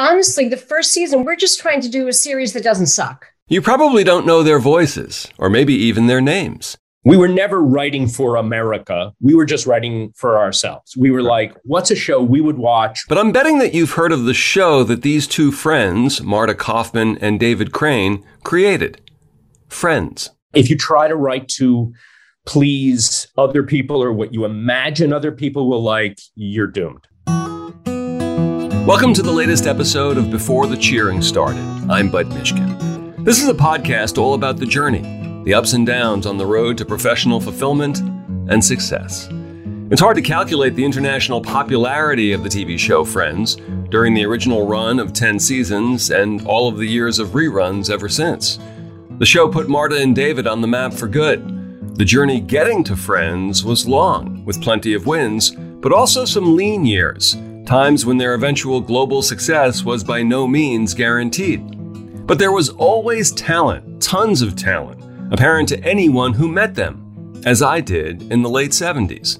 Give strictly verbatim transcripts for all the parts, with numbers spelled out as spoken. honestly, the first season, we're just trying to do a series that doesn't suck. You probably don't know their voices, or maybe even their names. We were never writing for America. We were just writing for ourselves. We were like, what's a show we would watch? But I'm betting that you've heard of the show that these two friends, Marta Kauffman and David Crane, created. Friends. If you try to write to please other people or what you imagine other people will like, you're doomed. Welcome to the latest episode of Before the Cheering Started. I'm Bud Mishkin. This is a podcast all about the journey. The ups and downs on the road to professional fulfillment and success. It's hard to calculate the international popularity of the T V show Friends during the original run of ten seasons and all of the years of reruns ever since. The show put Marta and David on the map for good. The journey getting to Friends was long, with plenty of wins, but also some lean years, times when their eventual global success was by no means guaranteed. But there was always talent, tons of talent, apparent to anyone who met them, as I did in the late seventies.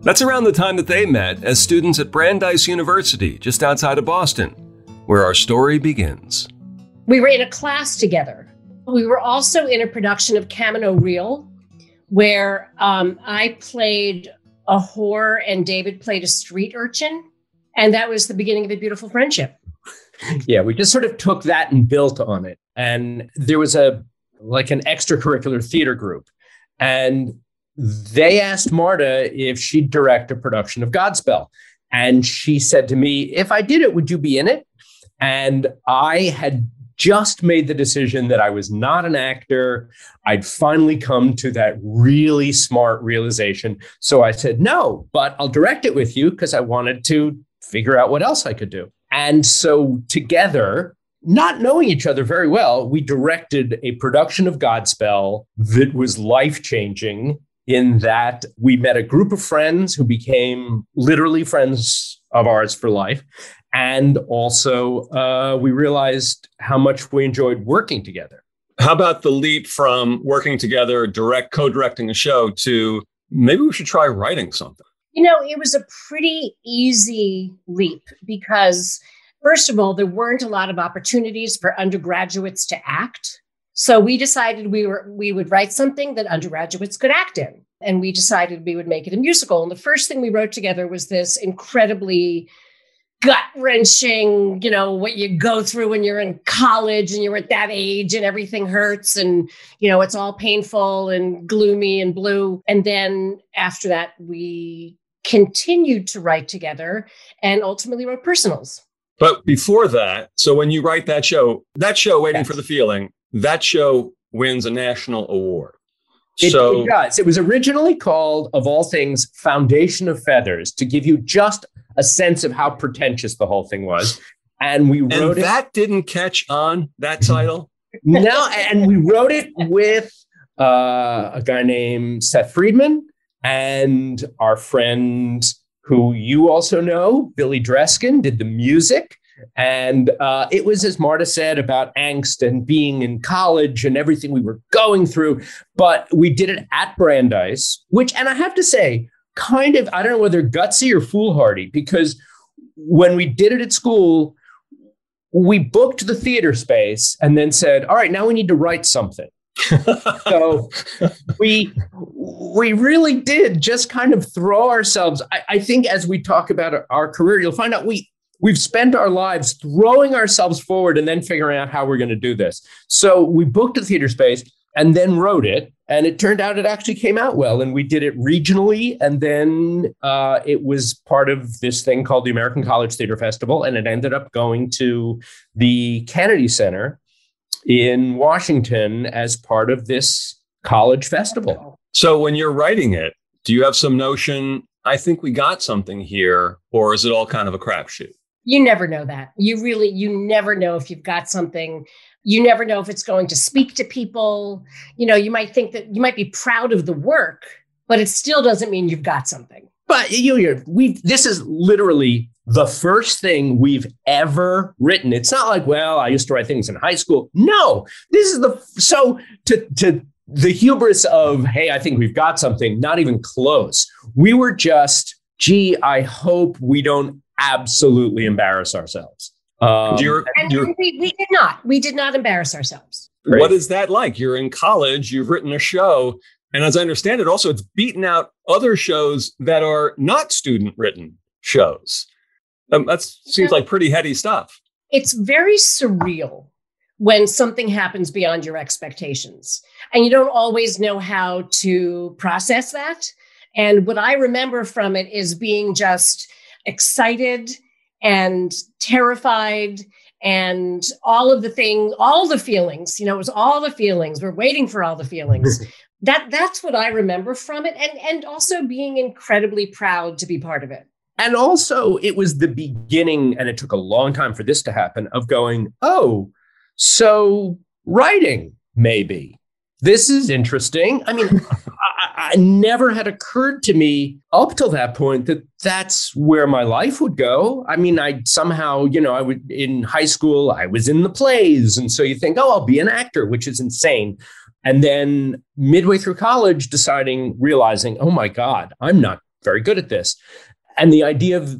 That's around the time that they met as students at Brandeis University, just outside of Boston, where our story begins. We were in a class together. We were also in a production of Camino Real, where um, I played a whore and David played a street urchin. And that was the beginning of a beautiful friendship. Yeah, we just sort of took that and built on it. And there was a like an extracurricular theater group. And they asked Marta if she'd direct a production of Godspell. And she said to me, if I did it, would you be in it? And I had just made the decision that I was not an actor. I'd finally come to that really smart realization. So I said, no, but I'll direct it with you because I wanted to figure out what else I could do. And so together, not knowing each other very well, we directed a production of Godspell that was life-changing in that we met a group of friends who became literally friends of ours for life. And also, uh, we realized how much we enjoyed working together. How about the leap from working together, direct, co-directing a show to maybe we should try writing something? You know, it was a pretty easy leap because first of all, there weren't a lot of opportunities for undergraduates to act. So we decided we were we would write something that undergraduates could act in. And we decided we would make it a musical. And the first thing we wrote together was this incredibly gut-wrenching, you know, what you go through when you're in college and you're at that age and everything hurts and, you know, it's all painful and gloomy and blue. And then after that, we continued to write together and ultimately wrote Personals. But before that, so when you write that show, that show, Waiting yes. for the Feeling, that show wins a national award. It, so, it does. It was originally called, of all things, Foundation of Feathers, to give you just a sense of how pretentious the whole thing was. And we wrote and it. That didn't catch on, that title? No, and we wrote it with uh, a guy named Seth Friedman and our friend, who you also know, Billy Dreskin, did the music. And uh, it was, as Marta said, about angst and being in college and everything we were going through. But we did it at Brandeis, which, and I have to say, kind of, I don't know whether gutsy or foolhardy, because when we did it at school, we booked the theater space and then said, all right, now we need to write something. So we we really did just kind of throw ourselves. I, I think as we talk about our, our career, you'll find out we we've spent our lives throwing ourselves forward and then figuring out how we're going to do this. So we booked a theater space and then wrote it. And it turned out it actually came out well. And we did it regionally. And then uh, it was part of this thing called the American College Theater Festival. And it ended up going to the Kennedy Center in Washington as part of this college festival. So when you're writing it, do you have some notion, I think we got something here, or is it all kind of a crapshoot? You never know that. You really, you never know if you've got something. You never know if it's going to speak to people. You know, you might think that you might be proud of the work, but it still doesn't mean you've got something. But you, you, we. This is literally the first thing we've ever written. It's not like, well, I used to write things in high school. No, this is the so to to the hubris of, hey, I think we've got something. Not even close. We were just, gee, I hope we don't absolutely embarrass ourselves. Um, you're, and you're, we, we did not. We did not embarrass ourselves. Great. What is that like? You're in college. You've written a show. And as I understand it, also, it's beaten out other shows that are not student-written shows. Um, that seems like pretty heady stuff. It's very surreal when something happens beyond your expectations. And you don't always know how to process that. And what I remember from it is being just excited and terrified and all of the thing, all the feelings, you know, it was all the feelings. We're waiting for all the feelings. That that's what I remember from it. And, and also being incredibly proud to be part of it. And also it was the beginning, and it took a long time for this to happen, of going, oh, so writing, maybe. This is interesting. I mean, I, I never had occurred to me up till that point that that's where my life would go. I mean, I somehow, you know, I would in high school, I was in the plays. And so you think, oh, I'll be an actor, which is insane. And then midway through college, deciding, realizing, oh, my God, I'm not very good at this. And the idea of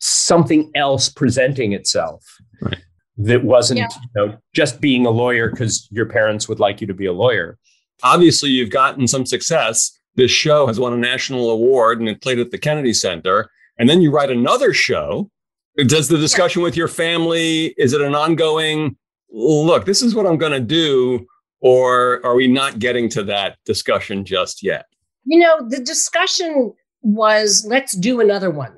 something else presenting itself. Right. That wasn't yeah. you know, just being a lawyer because your parents would like you to be a lawyer. Obviously, you've gotten some success. This show has won a national award and it played at the Kennedy Center. And then you write another show. Does the discussion yeah. with your family, is it an ongoing, look, this is what I'm going to do? Or are we not getting to that discussion just yet? You know, the discussion was, let's do another one.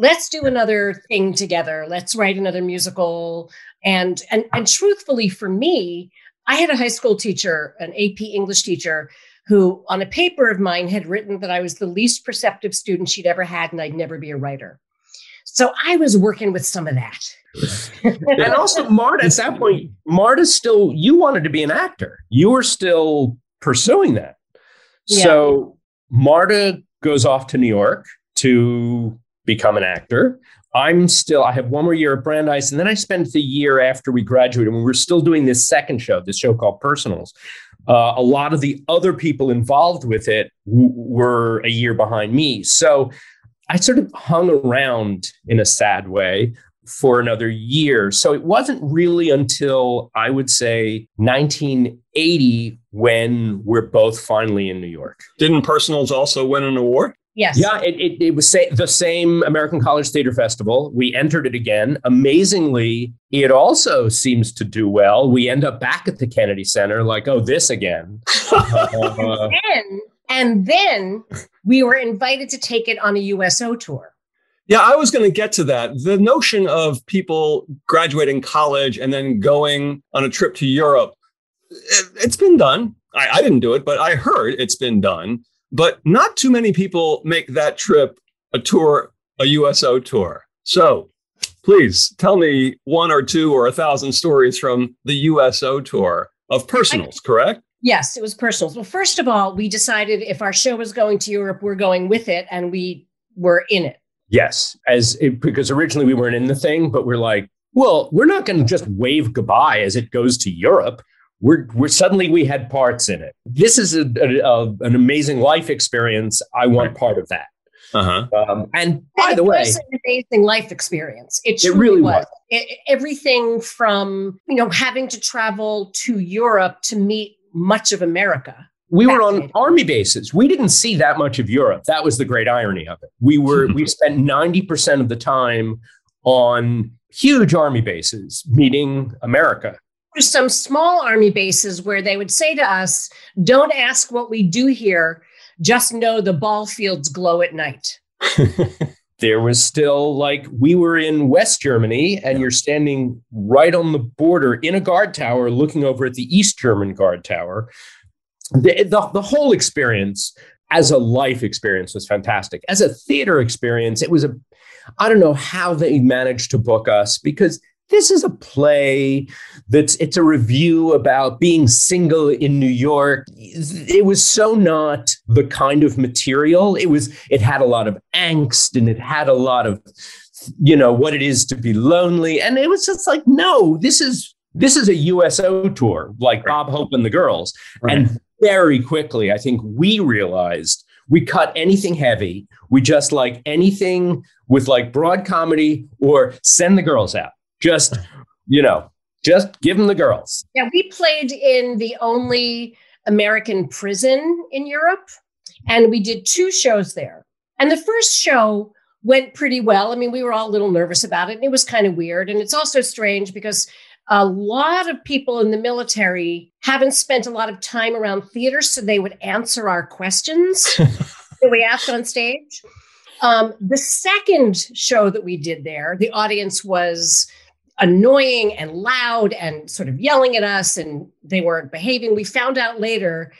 Let's do another thing together. Let's write another musical. And, and and truthfully, for me, I had a high school teacher, an A P English teacher, who on a paper of mine had written that I was the least perceptive student she'd ever had and I'd never be a writer. So I was working with some of that. And also, Marta, at that point, Marta still, you wanted to be an actor. You were still pursuing that. Yeah. So Marta goes off to New York to become an actor. I'm still, I have one more year at Brandeis, and then I spent the year after we graduated, and we were still doing this second show, this show called Personals. Uh, a lot of the other people involved with it w- were a year behind me. So I sort of hung around in a sad way for another year. So it wasn't really until, I would say, nineteen eighty when we're both finally in New York. Didn't Personals also win an award? Yes. Yeah, it, it, it was sa- the same American College Theater Festival. We entered it again. Amazingly, it also seems to do well. We end up back at the Kennedy Center like, oh, this again. uh, and, then, and then we were invited to take it on a U S O tour. Yeah, I was going to get to that. The notion of people graduating college and then going on a trip to Europe, it, it's been done. I, I didn't do it, but I heard it's been done. But not too many people make that trip a tour, a U S O tour. So please tell me one or two or a thousand stories from the U S O tour of Personals, I, correct? Yes, it was Personals. Well, first of all, we decided if our show was going to Europe, we're going with it, and we were in it. Yes, as it, because originally we weren't in the thing, but we're like, well, we're not going to just wave goodbye as it goes to Europe. We're, we're suddenly we had parts in it. This is a, a, a, an amazing life experience. I want part of that. Uh-huh. Um, and by and the way, it was an amazing life experience. It, it really was. was. It, everything from, you know, having to travel to Europe to meet much of America. We were on army bases. We didn't see that much of Europe. That was the great irony of it. We were we spent ninety percent of the time on huge army bases meeting America. Some small army bases where they would say to us, don't ask what we do here, just know the ball fields glow at night. There was still, like, we were in West Germany and you're standing right on the border in a guard tower looking over at the East German guard tower. The, the, the whole experience as a life experience was fantastic. As a theater experience, it was a, I don't know how they managed to book us, because this is a play that's, it's a review about being single in New York. It was so not the kind of material. It was, it had a lot of angst and it had a lot of, you know, what it is to be lonely. And it was just like, no, this is, this is a U S O tour, like Bob Hope and the Girls. Right. And very quickly, I think we realized we cut anything heavy. We just like anything with like broad comedy or send the girls out. Just, you know, just give them the girls. Yeah, we played in the only American prison in Europe, and we did two shows there. And the first show went pretty well. I mean, we were all a little nervous about it, and it was kind of weird. And it's also strange because a lot of people in the military haven't spent a lot of time around theater, so they would answer our questions that we asked on stage. Um, the second show that we did there, the audience was annoying and loud and sort of yelling at us, and they weren't behaving. We found out later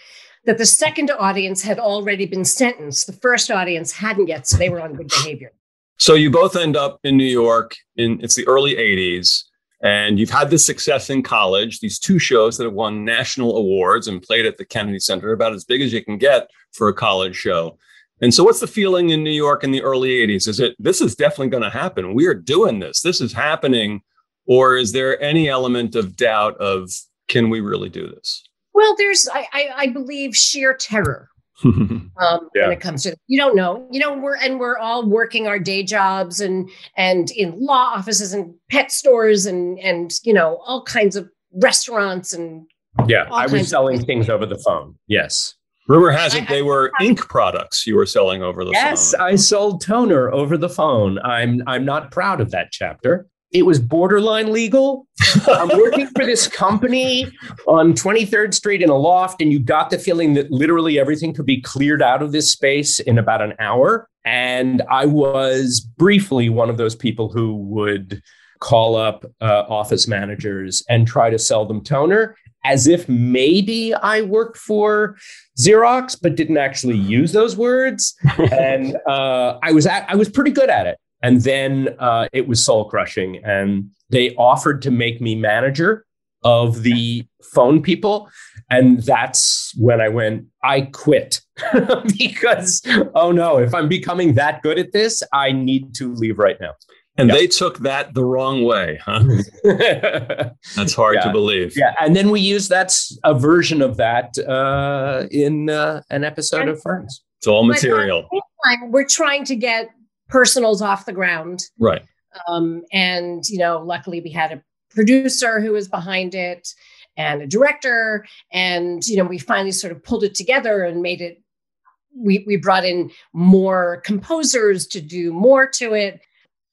that the second audience had already been sentenced. The first audience hadn't yet, so they were on good behavior. So you both end up in New York in, it's the early eighties, and you've had this success in college, these two shows that have won national awards and played at the Kennedy Center, about as big as you can get for a college show. And so what's the feeling in New York in the early eighties? Is it, this is definitely going to happen. We are doing this. This is happening. Or is there any element of doubt of, can we really do this? Well, there's, I, I, I believe, sheer terror um, yeah. when it comes to this. You don't know. You know, we're, and we're all working our day jobs and and in law offices and pet stores and, and you know, all kinds of restaurants. and Yeah, I was selling things over the phone. Yes. Rumor has it they were ink products you were selling over the phone. Yes, I sold toner over the phone. I'm I'm not proud of that chapter. It was borderline legal. I'm working for this company on twenty-third Street in a loft, and you got the feeling that literally everything could be cleared out of this space in about an hour. And I was briefly one of those people who would call up uh, office managers and try to sell them toner, as if maybe I worked for Xerox, but didn't actually use those words. And uh, I was at, I was pretty good at it. And then uh, it was soul crushing. And they offered to make me manager of the phone people. And that's when I went, I quit. Because, oh no, if I'm becoming that good at this, I need to leave right now. And yeah. They took that the wrong way, huh? That's hard yeah. to believe. Yeah, and then we used that's a version of that uh, in uh, an episode of Friends. It's all material. But at the same time, we're trying to get Personals off the ground, right? Um, and you know, luckily we had a producer who was behind it, and a director, and you know, we finally sort of pulled it together and made it. We we brought in more composers to do more to it.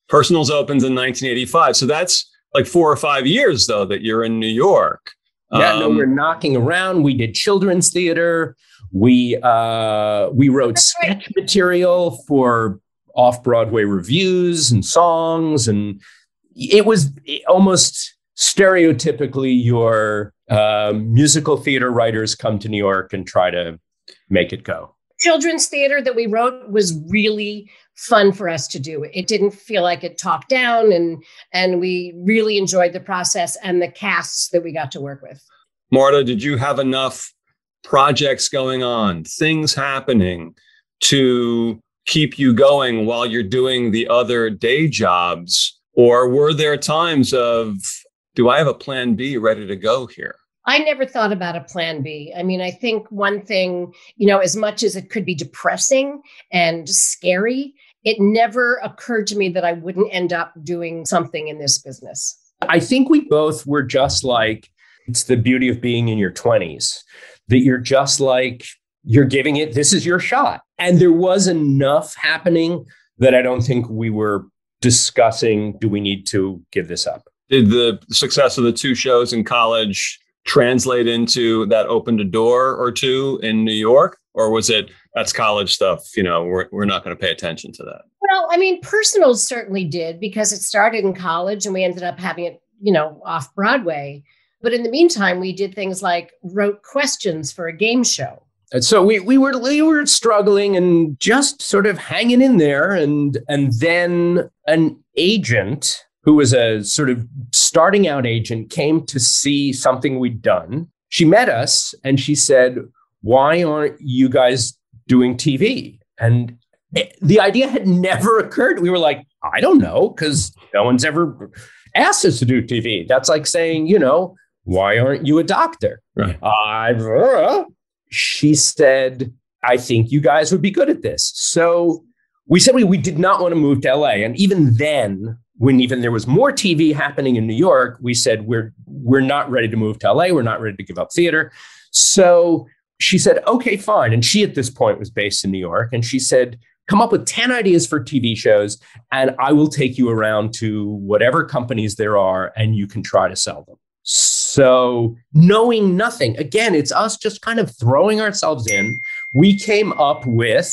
Personals opens in nineteen eighty-five. So that's like four or five years, though, that you're in New York. Yeah, um, no, we're knocking around. We did children's theater. We uh, we wrote sketch right. material for off-Broadway reviews and songs. And it was almost stereotypically your uh, musical theater writers come to New York and try to make it go. Children's theater that we wrote was really fun for us to do. It didn't feel like it talked down, and and we really enjoyed the process and the casts that we got to work with. Marta, did you have enough projects going on, things happening to keep you going while you're doing the other day jobs? Or were there times of, do I have a plan B ready to go here? I never thought about a plan B. I mean, I think one thing, you know, as much as it could be depressing and scary, it never occurred to me that I wouldn't end up doing something in this business. I think we both were just like, it's the beauty of being in your twenties, that you're just like, you're giving it, this is your shot. And there was enough happening that I don't think we were discussing, do we need to give this up? Did the success of the two shows in college translate into that opened a door or two in New York? Or was it, that's college stuff, you know, we're we're not going to pay attention to that? Well, I mean, Personals certainly did, because it started in college and we ended up having it, you know, off Broadway. But in the meantime, we did things like wrote questions for a game show. And so we we were we were struggling and just sort of hanging in there. And and then an agent who was a sort of starting out agent came to see something we'd done. She met us and she said, why aren't you guys doing T V? And it, the idea had never occurred. We were like, I don't know, because no one's ever asked us to do T V. That's like saying, you know, why aren't you a doctor? Right. Uh, she said, I think you guys would be good at this. So we said we, we did not want to move to L A. And even then, when even there was more T V happening in New York, we said, we're, we're not ready to move to L A. We're not ready to give up theater. So she said, okay, fine. And she at this point was based in New York. And she said, come up with ten ideas for T V shows, and I will take you around to whatever companies there are, and you can try to sell them. So knowing nothing, again, it's us just kind of throwing ourselves in. We came up with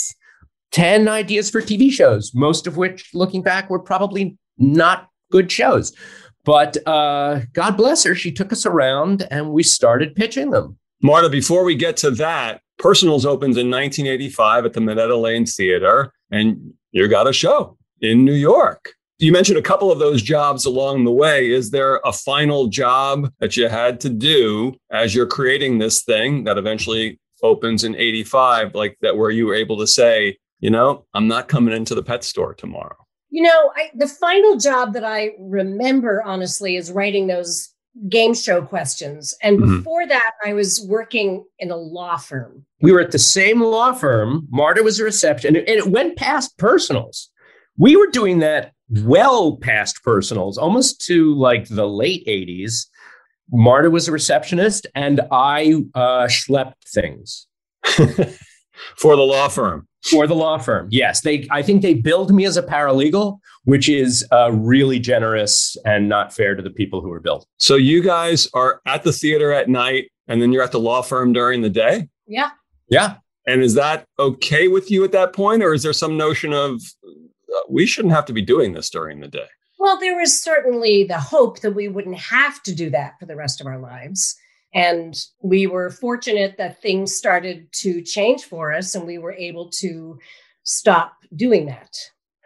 ten ideas for T V shows, most of which, looking back, were probably not good shows. But uh, God bless her, she took us around, and we started pitching them. Marta, before we get to that, Personals opens in nineteen eighty-five at the Minetta Lane Theater, and you got a show in New York. You mentioned a couple of those jobs along the way. Is there a final job that you had to do as you're creating this thing that eventually opens in eighty-five, like that, where you were able to say, you know, I'm not coming into the pet store tomorrow? You know, I, the final job that I remember, honestly, is writing those game show questions. And before mm-hmm. that, I was working in a law firm. We were at the same law firm. Marta was a reception, and it went past Personals. We were doing that well past Personals, almost to like the late eighties. Marta was a receptionist, and I uh, schlepped things. For the law firm. For the law firm, yes. They, I think they billed me as a paralegal, which is uh, really generous and not fair to the people who are billed. So you guys are at the theater at night, and then you're at the law firm during the day? Yeah. Yeah. And is that okay with you at that point? Or is there some notion of, we shouldn't have to be doing this during the day? Well, there was certainly the hope that we wouldn't have to do that for the rest of our lives. And we were fortunate that things started to change for us, and we were able to stop doing that.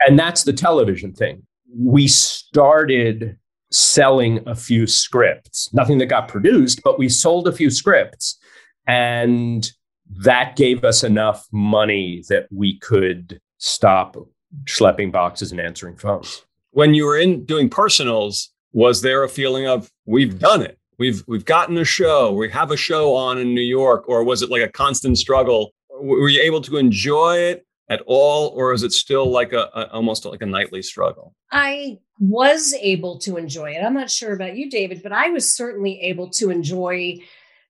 And that's the television thing. We started selling a few scripts, nothing that got produced, but we sold a few scripts. And that gave us enough money that we could stop schlepping boxes and answering phones. When you were in doing Personals, was there a feeling of, we've done it? We've we've gotten a show, we have a show on in New York? Or was it like a constant struggle? Were you able to enjoy it at all? Or is it still like a, a almost like a nightly struggle? I was able to enjoy it. I'm not sure about you, David, but I was certainly able to enjoy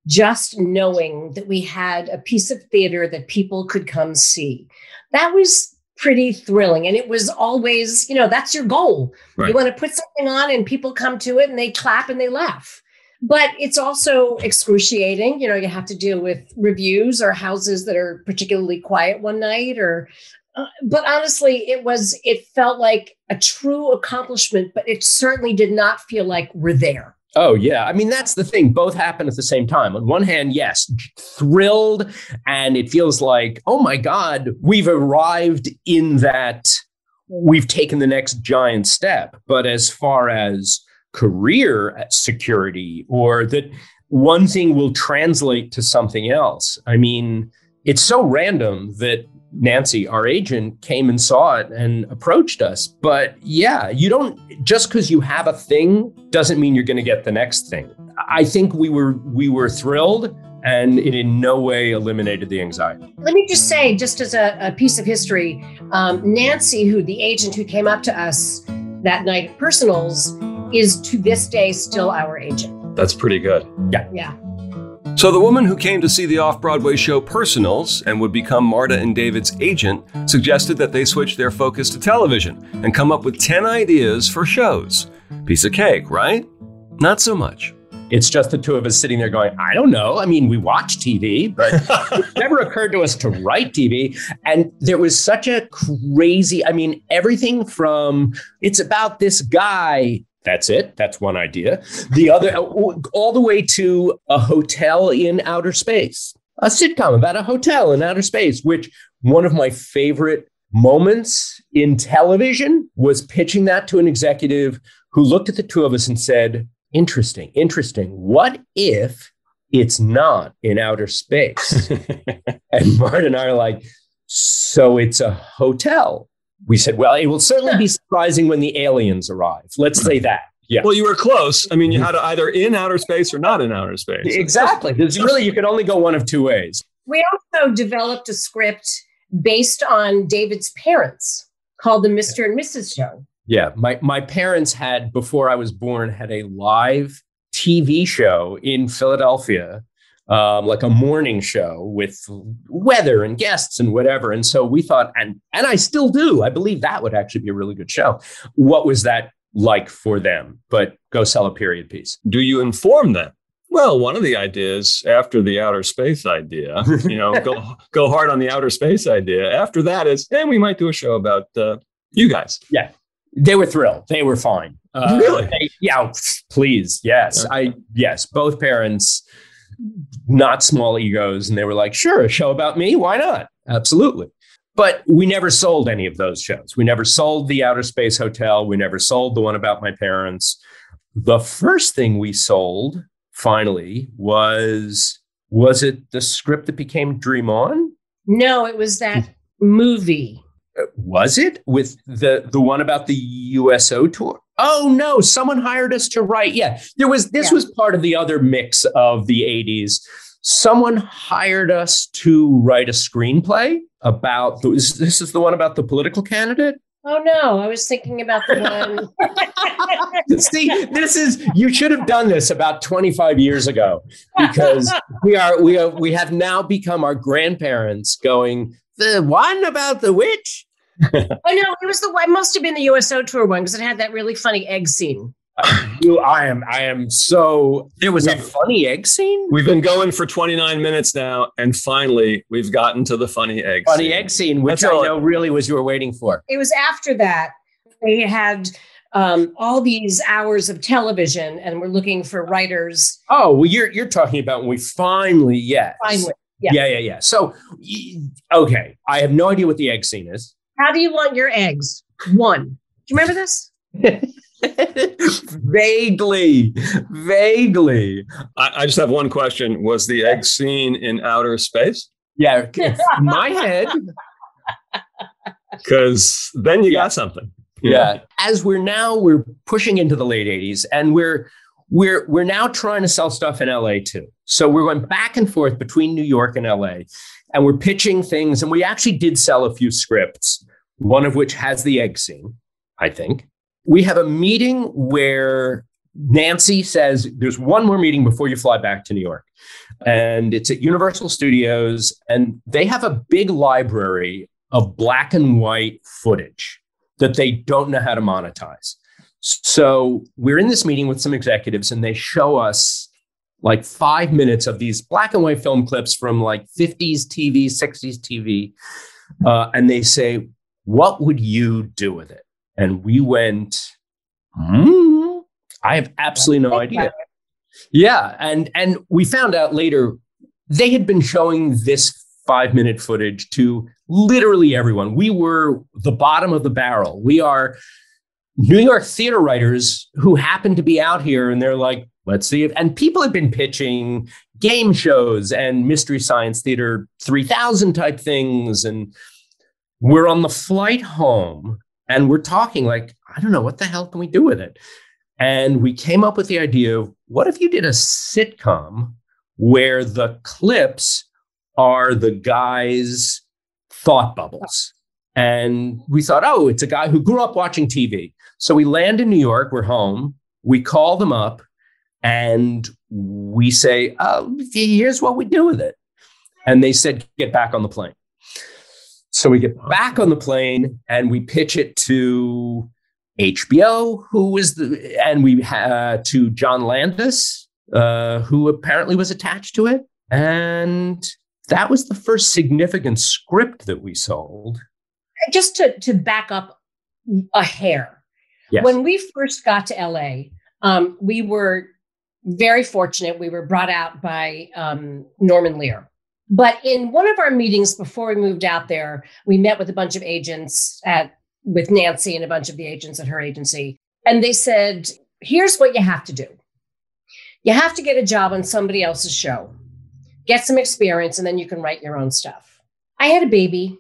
just knowing that we had a piece of theater that people could come see. That was pretty thrilling. And it was always, you know, that's your goal. Right. You want to put something on and people come to it and they clap and they laugh. But it's also excruciating. You know, you have to deal with reviews or houses that are particularly quiet one night or, uh, but honestly, it was, it felt like a true accomplishment, but it certainly did not feel like we're there. Oh, yeah. I mean, that's the thing. Both happen at the same time. On one hand, yes, thrilled. And it feels like, oh my God, we've arrived in that, we've taken the next giant step. But as far as career security, or that one thing will translate to something else. I mean, it's so random that Nancy, our agent, came and saw it and approached us. But yeah, you don't, just because you have a thing doesn't mean you're going to get the next thing. I think we were we were thrilled, and it in no way eliminated the anxiety. Let me just say, just as a, a piece of history, um, Nancy, who the agent who came up to us that night at Personals, is to this day still our agent. That's pretty good. Yeah. Yeah. So the woman who came to see the off-Broadway show Personals and would become Marta and David's agent suggested that they switch their focus to television and come up with ten ideas for shows. Piece of cake, right? Not so much. It's just the two of us sitting there going, I don't know. I mean, we watch T V, but it never occurred to us to write T V. And there was such a crazy, I mean, everything from it's about this guy. That's it. That's one idea. The other, all the way to a hotel in outer space, a sitcom about a hotel in outer space, which one of my favorite moments in television was pitching that to an executive who looked at the two of us and said, interesting, interesting. What if it's not in outer space? And Marta and I are like, so it's a hotel. We said, well, it will certainly be surprising when the aliens arrive. Let's say that. Yeah. Well, you were close. I mean, you had either in outer space or not in outer space. Exactly. There's really, you could only go one of two ways. We also developed a script based on David's parents called The Mister and Missus Show. Yeah. My, my parents had, before I was born, had a live T V show in Philadelphia, um, like a morning show with weather and guests and whatever. And so we thought, and, and I still do, I believe that would actually be a really good show. What was that like for them? But go sell a period piece. Do you inform them? Well, one of the ideas after the outer space idea, you know, go go hard on the outer space idea. After that is, and hey, we might do a show about uh, you guys. Yeah, they were thrilled. They were fine. Uh, really? They, yeah, please. Yes. Okay. I yes. Both parents, not small egos. And they were like, sure, a show about me. Why not? Absolutely. But we never sold any of those shows. We never sold the Outer Space Hotel. We never sold the one about my parents. The first thing we sold, finally, was, was it the script that became Dream On? No, it was that movie. Was it? With the, the one about the U S O tour? Oh, no, someone hired us to write. Yeah, there was. This yeah. was part of the other mix of the eighties. Someone hired us to write a screenplay about, the, is, this is the one about the political candidate? Oh, no, I was thinking about the one. See, this is, you should have done this about twenty-five years ago, because we are, we are, we have now become our grandparents going, the one about the witch? Oh, no, it was the one, it must have been the U S O tour one, because it had that really funny egg scene. Uh, you, I am, I am so, it was a funny egg scene. We've been going for twenty-nine minutes now, and finally we've gotten to the funny egg funny scene. Funny egg scene, which That's I know it. really was you were waiting for. It was after that. They had um, all these hours of television, and we're looking for writers. Oh, well, you're, you're talking about when we finally, yes. Finally, yeah. Yeah, yeah, yeah. So, okay, I have no idea what the egg scene is. How do you want your eggs? One. Do you remember this? vaguely, vaguely. I, I just have one question. Was the egg scene in outer space? Yeah, in my head. Because then you yeah. got something. Yeah. yeah. As we're now, we're pushing into the late eighties, and we're we're we're now trying to sell stuff in L A too. So we're going back and forth between New York and L A, and we're pitching things. And we actually did sell a few scripts, one of which has the egg scene, I think. We have a meeting where Nancy says, there's one more meeting before you fly back to New York. And it's at Universal Studios. And they have a big library of black and white footage that they don't know how to monetize. So we're in this meeting with some executives, and they show us like five minutes of these black and white film clips from like fifties T V, sixties T V. Uh, and they say, what would you do with it? And we went, hmm, I have absolutely no idea. Yeah. And and we found out later, they had been showing this five-minute footage to literally everyone. We were the bottom of the barrel. We are New York theater writers who happen to be out here, and they're like, let's see if, and people had been pitching game shows and Mystery Science Theater three thousand type things. And we're on the flight home. And we're talking like, I don't know, what the hell can we do with it? And we came up with the idea of, what if you did a sitcom where the clips are the guy's thought bubbles? And we thought, oh, it's a guy who grew up watching T V. So we land in New York, we're home, we call them up, and we say, oh, here's what we do with it. And they said, get back on the plane. So we get back on the plane and we pitch it to H B O, who was the, and we uh, to John Landis, uh, who apparently was attached to it. And that was the first significant script that we sold. Just to, to back up a hair. Yes. When we first got to L A, um, we were very fortunate. We were brought out by um, Norman Lear. But in one of our meetings before we moved out there, we met with a bunch of agents at with Nancy and a bunch of the agents at her agency. And they said, here's what you have to do. You have to get a job on somebody else's show, get some experience, and then you can write your own stuff. I had a baby,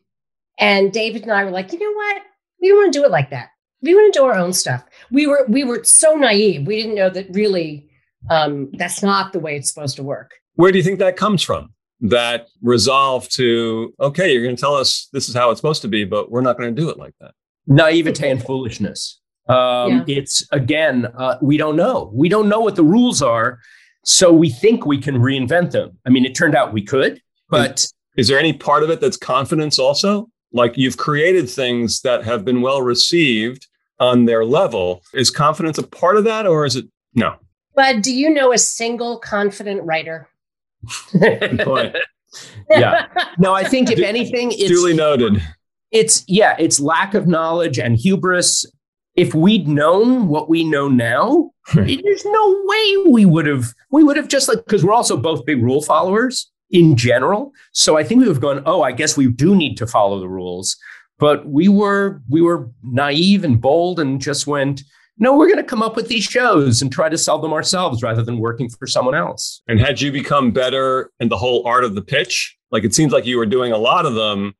and David and I were like, you know what? We don't want to do it like that. We want to do our own stuff. We were we were so naive. We didn't know that really um, that's not the way it's supposed to work. Where do you think that comes from? That resolve to, okay, you're going to tell us this is how it's supposed to be, but we're not going to do it like that. Naivete and foolishness. Um, yeah. It's, again, uh, we don't know. We don't know what the rules are. So we think we can reinvent them. I mean, it turned out we could, but... Is, is there any part of it that's confidence also? Like, you've created things that have been well received on their level. Is confidence a part of that, or is it... No. Bud, do you know a single confident writer? Good point. Yeah. No, I think if anything, it's... Duly noted. It's, yeah, it's lack of knowledge and hubris. If we'd known what we know now, right. There's no way we would have, we would have just like, because we're also both big rule followers in general. So I think we would have gone, oh, I guess we do need to follow the rules. But we were, we were naive and bold and just went, no, we're going to come up with these shows and try to sell them ourselves rather than working for someone else. And had you become better in the whole art of the pitch? Like, it seems like you were doing a lot of them.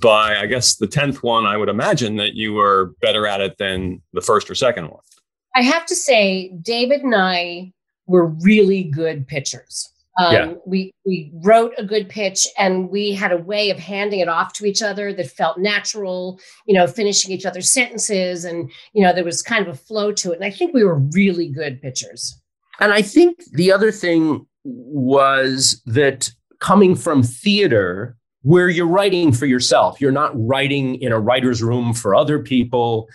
By, I guess, the tenth one, I would imagine that you were better at it than the first or second one. I have to say, David and I were really good pitchers. Um, yeah. we, we wrote a good pitch, and we had a way of handing it off to each other that felt natural, you know, finishing each other's sentences. And, you know, there was kind of a flow to it. And I think we were really good pitchers. And I think the other thing was that coming from theater, where you're writing for yourself, you're not writing in a writer's room for other people.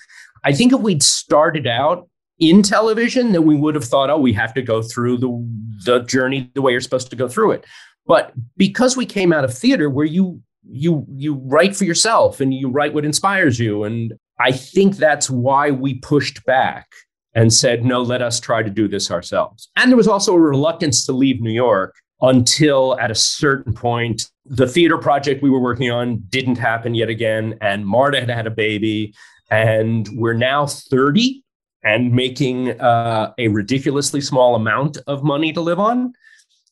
I think if we'd started out in television, then we would have thought, oh, we have to go through the, the journey the way you're supposed to go through it. But because we came out of theater where you you you write for yourself and you write what inspires you. And I think that's why we pushed back and said, no, let us try to do this ourselves. And there was also a reluctance to leave New York until at a certain point, the theater project we were working on didn't happen yet again. And Marta had had a baby, and we're now thirty and making uh, a ridiculously small amount of money to live on.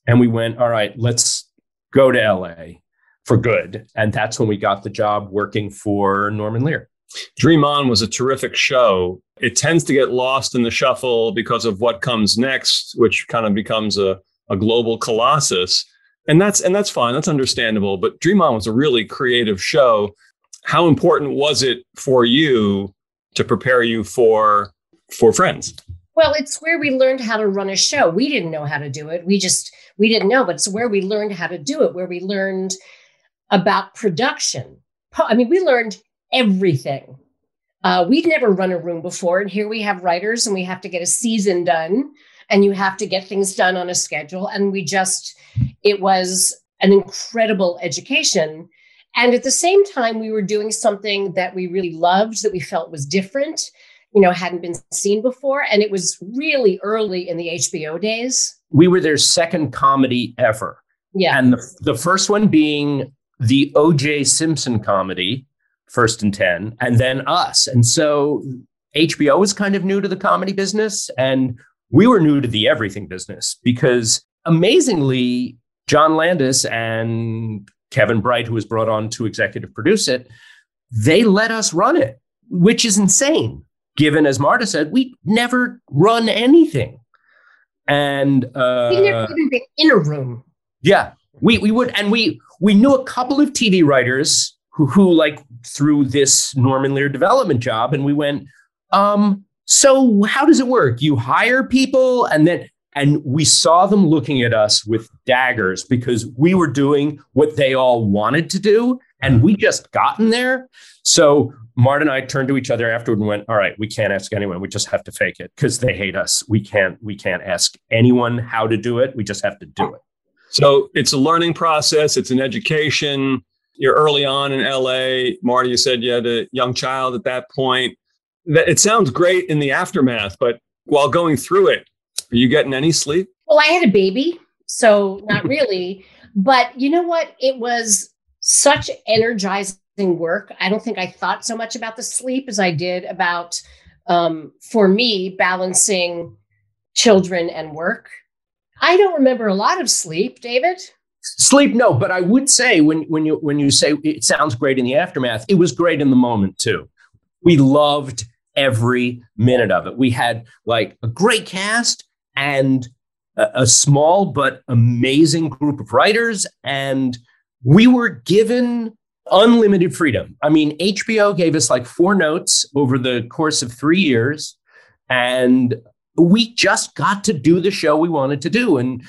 And we went, all right, let's go to L A for good. And that's when we got the job working for Norman Lear. Dream On was a terrific show. It tends to get lost in the shuffle because of what comes next, which kind of becomes a, a global colossus. And that's and that's fine. That's understandable. But Dream On was a really creative show. How important was it for you to prepare you for for Friends? Well, it's where we learned how to run a show. We didn't know how to do it. We just we didn't know. But it's where we learned how to do it, where we learned about production. I mean, we learned everything. Uh, we'd never run a room before. And here we have writers, and we have to get a season done. And you have to get things done on a schedule. And we just, it was an incredible education. And at the same time, we were doing something that we really loved, that we felt was different, you know, hadn't been seen before. And it was really early in the H B O days. We were their second comedy ever. Yeah. And the, the first one being the O J Simpson comedy, First and Ten, and then us. And so H B O was kind of new to the comedy business, and we were new to the everything business because, amazingly, John Landis and Kevin Bright, who was brought on to executive produce it, they let us run it, which is insane, given, as Marta said, we never run anything. And uh, we never even been in a room. Yeah, we we would. And we we knew a couple of T V writers who, who like, through this Norman Lear development job, and we went, um... so how does it work? You hire people, and then and we saw them looking at us with daggers because we were doing what they all wanted to do, and we just gotten there. So Marta and I turned to each other afterward and went, all right, we can't ask anyone. We just have to fake it because they hate us. We can't we can't ask anyone how to do it. We just have to do it. So it's a learning process. It's an education. You're early on in L A. Marta, you said you had a young child at that point. It sounds great in the aftermath, but while going through it, are you getting any sleep? Well, I had a baby, so not really. But you know what? It was such energizing work. I don't think I thought so much about the sleep as I did about, um, for me, balancing children and work. I don't remember a lot of sleep, David. Sleep, no. But I would say when when you when you say it sounds great in the aftermath, it was great in the moment, too. We loved every minute of it. We had like a great cast and a, a small but amazing group of writers. And we were given Unlimited freedom. I mean, H B O gave us like four notes over the course of three years, and we just got to do the show we wanted to do. And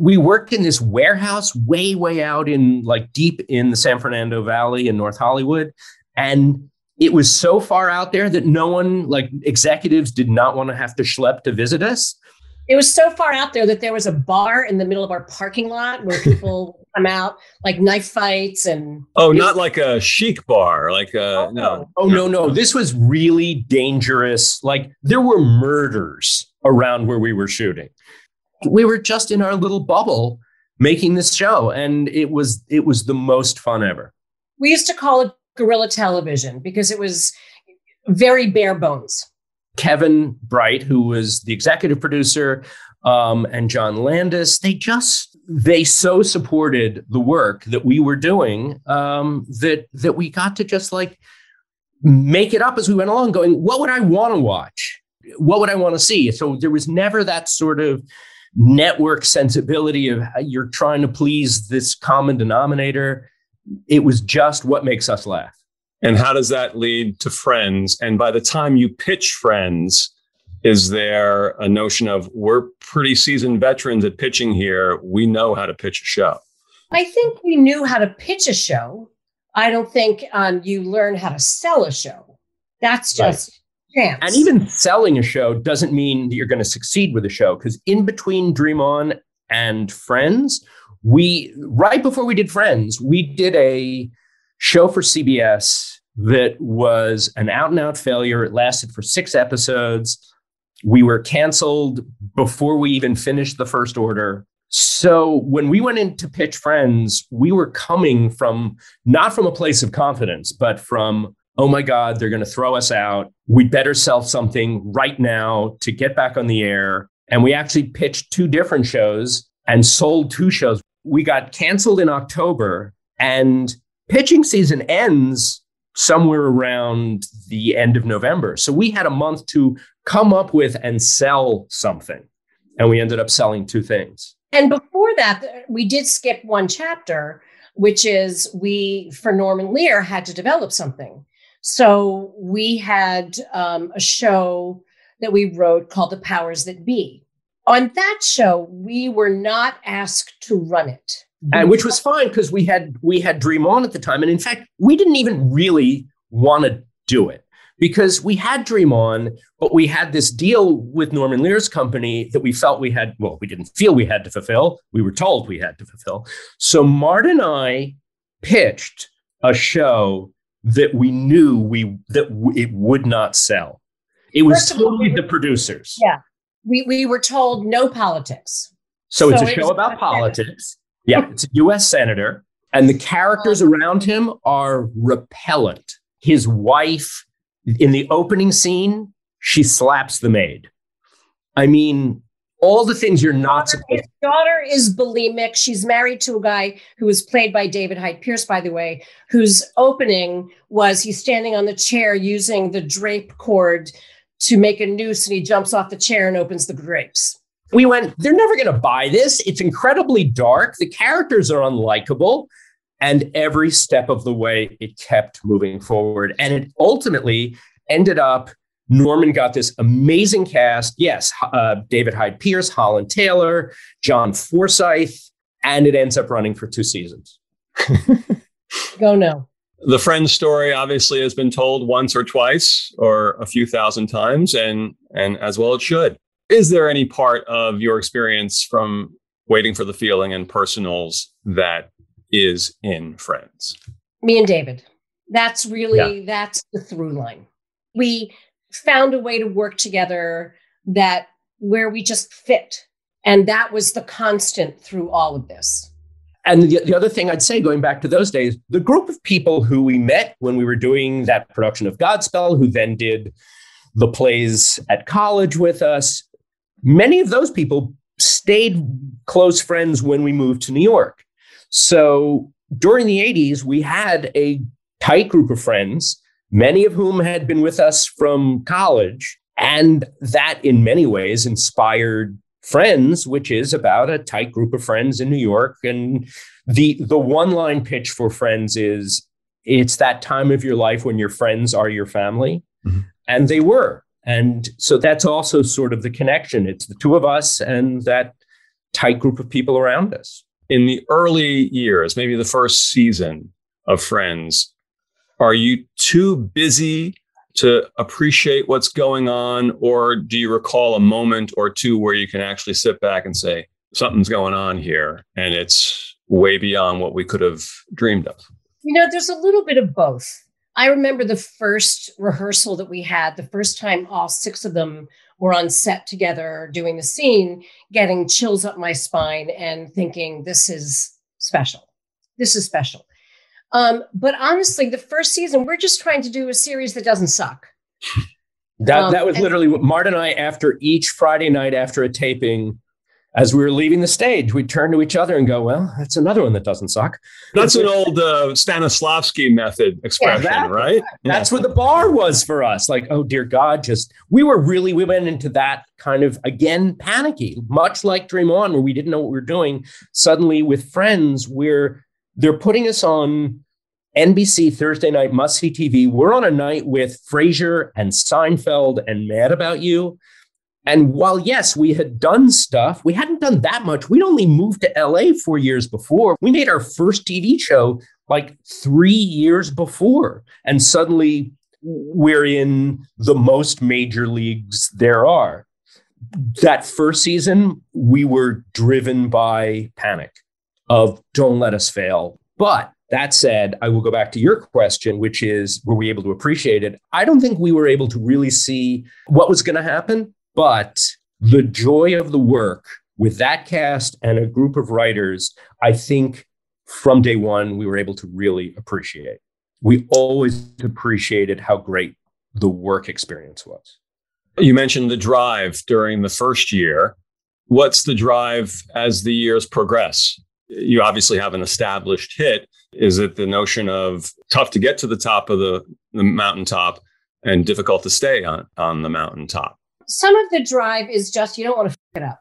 we worked in this warehouse way, way out in like deep in the San Fernando Valley in North Hollywood. And it was so far out there that no one, like executives did not want to have to schlep to visit us. It was so far out there that there was a bar in the middle of our parking lot where people come out, like knife fights and... Oh, not like a chic bar, like a... Oh, no. Oh, no, no. This was really dangerous. Like there were murders around where we were shooting. We were just in our little bubble making this show. And it was it was the most fun ever. We used to call it guerrilla television because it was very bare bones. Kevin Bright, who was the executive producer, um, and John Landis, they just, they so supported the work that we were doing um, that that we got to just like make it up as we went along, going, what would I want to watch? What would I want to see? So there was never that sort of network sensibility of you're trying to please this common denominator. It was just what makes us laugh. And how does that lead to Friends? And by the time you pitch Friends, is there a notion of we're pretty seasoned veterans at pitching here? We know how to pitch a show. I think we knew how to pitch a show. I don't think um, you learn how to sell a show. That's just right. Chance. And even selling a show doesn't mean that you're going to succeed with a show, because in between Dream On and Friends, we right before we did Friends, we did a show for C B S that was an out-and-out failure. It lasted for six episodes. We were canceled before we even finished the first order. So when we went in to pitch Friends, we were coming from, not from a place of confidence, but from, oh my God, they're going to throw us out. We better sell something right now to get back on the air. And we actually pitched two different shows and sold two shows. We got canceled in October, and pitching season ends somewhere around the end of November. So we had a month to come up with and sell something. And we ended up selling two things. And before that, we did skip one chapter, which is we, for Norman Lear, had to develop something. So we had um, a show that we wrote called The Powers That Be. On that show, we were not asked to run it. And which was fine because we had we had Dream On at the time. And in fact, we didn't even really want to do it because we had Dream On, but we had this deal with Norman Lear's company that we felt we had, well, we didn't feel we had to fulfill. We were told we had to fulfill. So Marta and I pitched a show that we knew we that w- it would not sell. It was totally the producers. Yeah. We we were told no politics. So, so it's a show about politics. Yeah, it's a U S senator, and the characters around him are repellent. His wife, in the opening scene, she slaps the maid. I mean, all the things you're not supposed to. His daughter is bulimic. She's married to a guy who was played by David Hyde Pierce, by the way, whose opening was he's standing on the chair using the drape cord to make a noose, and he jumps off the chair and opens the drapes. We went, they're never going to buy this. It's incredibly dark. The characters are unlikable. And every step of the way, it kept moving forward. And it ultimately ended up, Norman got this amazing cast. Yes, uh, David Hyde Pierce, Holland Taylor, John Forsyth. And it ends up running for two seasons. Go no. The Friends story obviously has been told once or twice or a few thousand times. And, and as well it should. Is there any part of your experience from Waiting for the Feeling and Personals that is in Friends? Me and David. That's really, yeah. That's the through line. We found a way to work together that where we just fit. And that was the constant through all of this. And the, the other thing I'd say, going back to those days, the group of people who we met when we were doing that production of Godspell, who then did the plays at college with us, many of those people stayed close friends when we moved to New York. So during the eighties, we had a tight group of friends, many of whom had been with us from college. And that in many ways inspired Friends, which is about a tight group of friends in New York. And the the one line pitch for Friends is It's that time of your life when your friends are your family. Mm-hmm. And they were. And so that's also sort of the connection. It's the two of us and that tight group of people around us. In the early years, maybe the first season of Friends, are you too busy to appreciate what's going on? Or do you recall a moment or two where you can actually sit back and say, something's going on here and it's way beyond what we could have dreamed of? You know, there's a little bit of both. I remember the first rehearsal that we had, the first time all six of them were on set together doing the scene, getting chills up my spine and thinking, this is special. This is special. Um, but honestly, the first season, we're just trying to do a series that doesn't suck. That, um, that was literally what Marta and I, after each Friday night, after a taping, as we were leaving the stage, we'd turn to each other and go, well, that's another one that doesn't suck. That's an old uh, Stanislavski method expression, yeah, that, right? That's yeah. Where the bar was for us. Like, oh, dear God, just we were really we went into that kind of, again, panicky, much like Dream On, where we didn't know what we were doing. Suddenly with Friends, we're they're putting us on N B C Thursday night must-see T V. We're on a night with Frasier and Seinfeld and Mad About You. And while, yes, we had done stuff, we hadn't done that much. We'd only moved to L A four years before. We made our first T V show like three years before. And suddenly we're in the most major leagues there are. That first season, we were driven by panic of don't let us fail. But that said, I will go back to your question, which is, were we able to appreciate it? I don't think we were able to really see what was going to happen. But the joy of the work with that cast and a group of writers, I think from day one, we were able to really appreciate. We always appreciated how great the work experience was. You mentioned the drive during the first year. What's the drive as the years progress? You obviously have an established hit. Is it the notion of tough to get to the top of the, the mountaintop and difficult to stay on, on the mountaintop? Some of the drive is just, you don't want to f*** it up.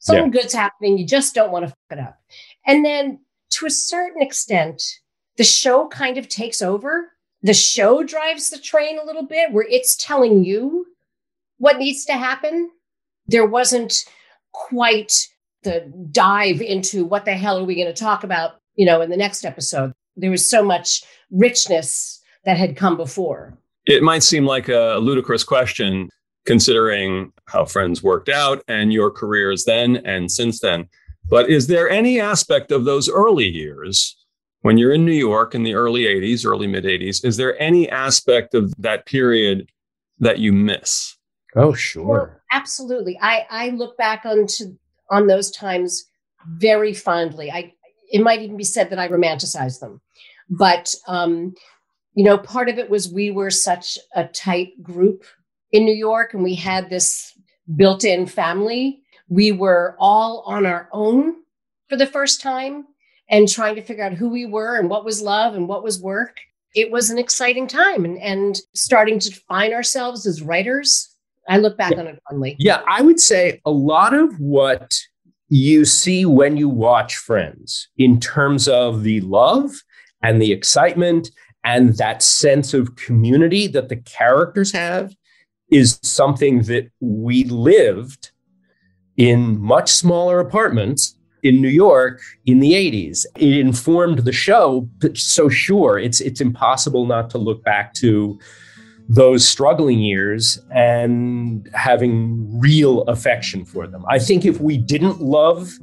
Something yeah. good's happening. You just don't want to f*** it up. And then to a certain extent, the show kind of takes over. The show drives the train a little bit where it's telling you what needs to happen. There wasn't quite the dive into what the hell are we going to talk about, you know, in the next episode. There was so much richness that had come before. It might seem like a ludicrous question, considering how Friends worked out and your careers then and since then. But is there any aspect of those early years when you're in New York in the early eighties, early mid eighties, is there any aspect of that period that you miss? Oh, sure. Oh, absolutely. I, I look back on, to, on those times very fondly. I, it might even be said that I romanticize them. But, um, you know, part of it was we were such a tight group in New York, and we had this built-in family. We were all on our own for the first time and trying to figure out who we were and what was love and what was work. It was an exciting time and, and starting to define ourselves as writers. I look back yeah. on it fondly. Yeah, I would say a lot of what you see when you watch Friends in terms of the love and the excitement and that sense of community that the characters have is something that we lived in much smaller apartments in New York in the eighties. It informed the show, but so sure, it's it's impossible not to look back to those struggling years and having real affection for them. I think if we didn't love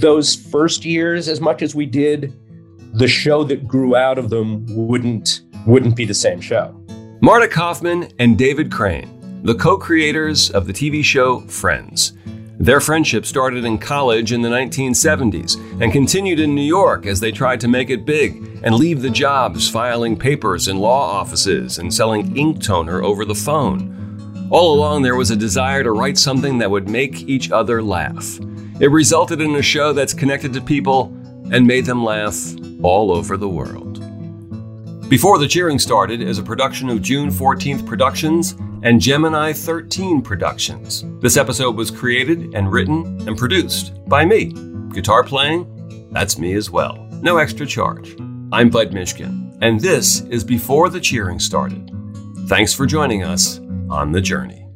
those first years as much as we did, the show that grew out of them wouldn't wouldn't be the same show. Marta Kauffman and David Crane, the co-creators of the T V show Friends. Their friendship started in college in the nineteen seventies and continued in New York as they tried to make it big and leave the jobs filing papers in law offices and selling ink toner over the phone. All along, there was a desire to write something that would make each other laugh. It resulted in a show that's connected to people and made them laugh all over the world. Before the Cheering Started is a production of June fourteenth Productions and Gemini thirteen Productions. This episode was created and written and produced by me. Guitar playing? That's me as well. No extra charge. I'm Bud Mishkin. And this is Before the Cheering Started. Thanks for joining us on the journey.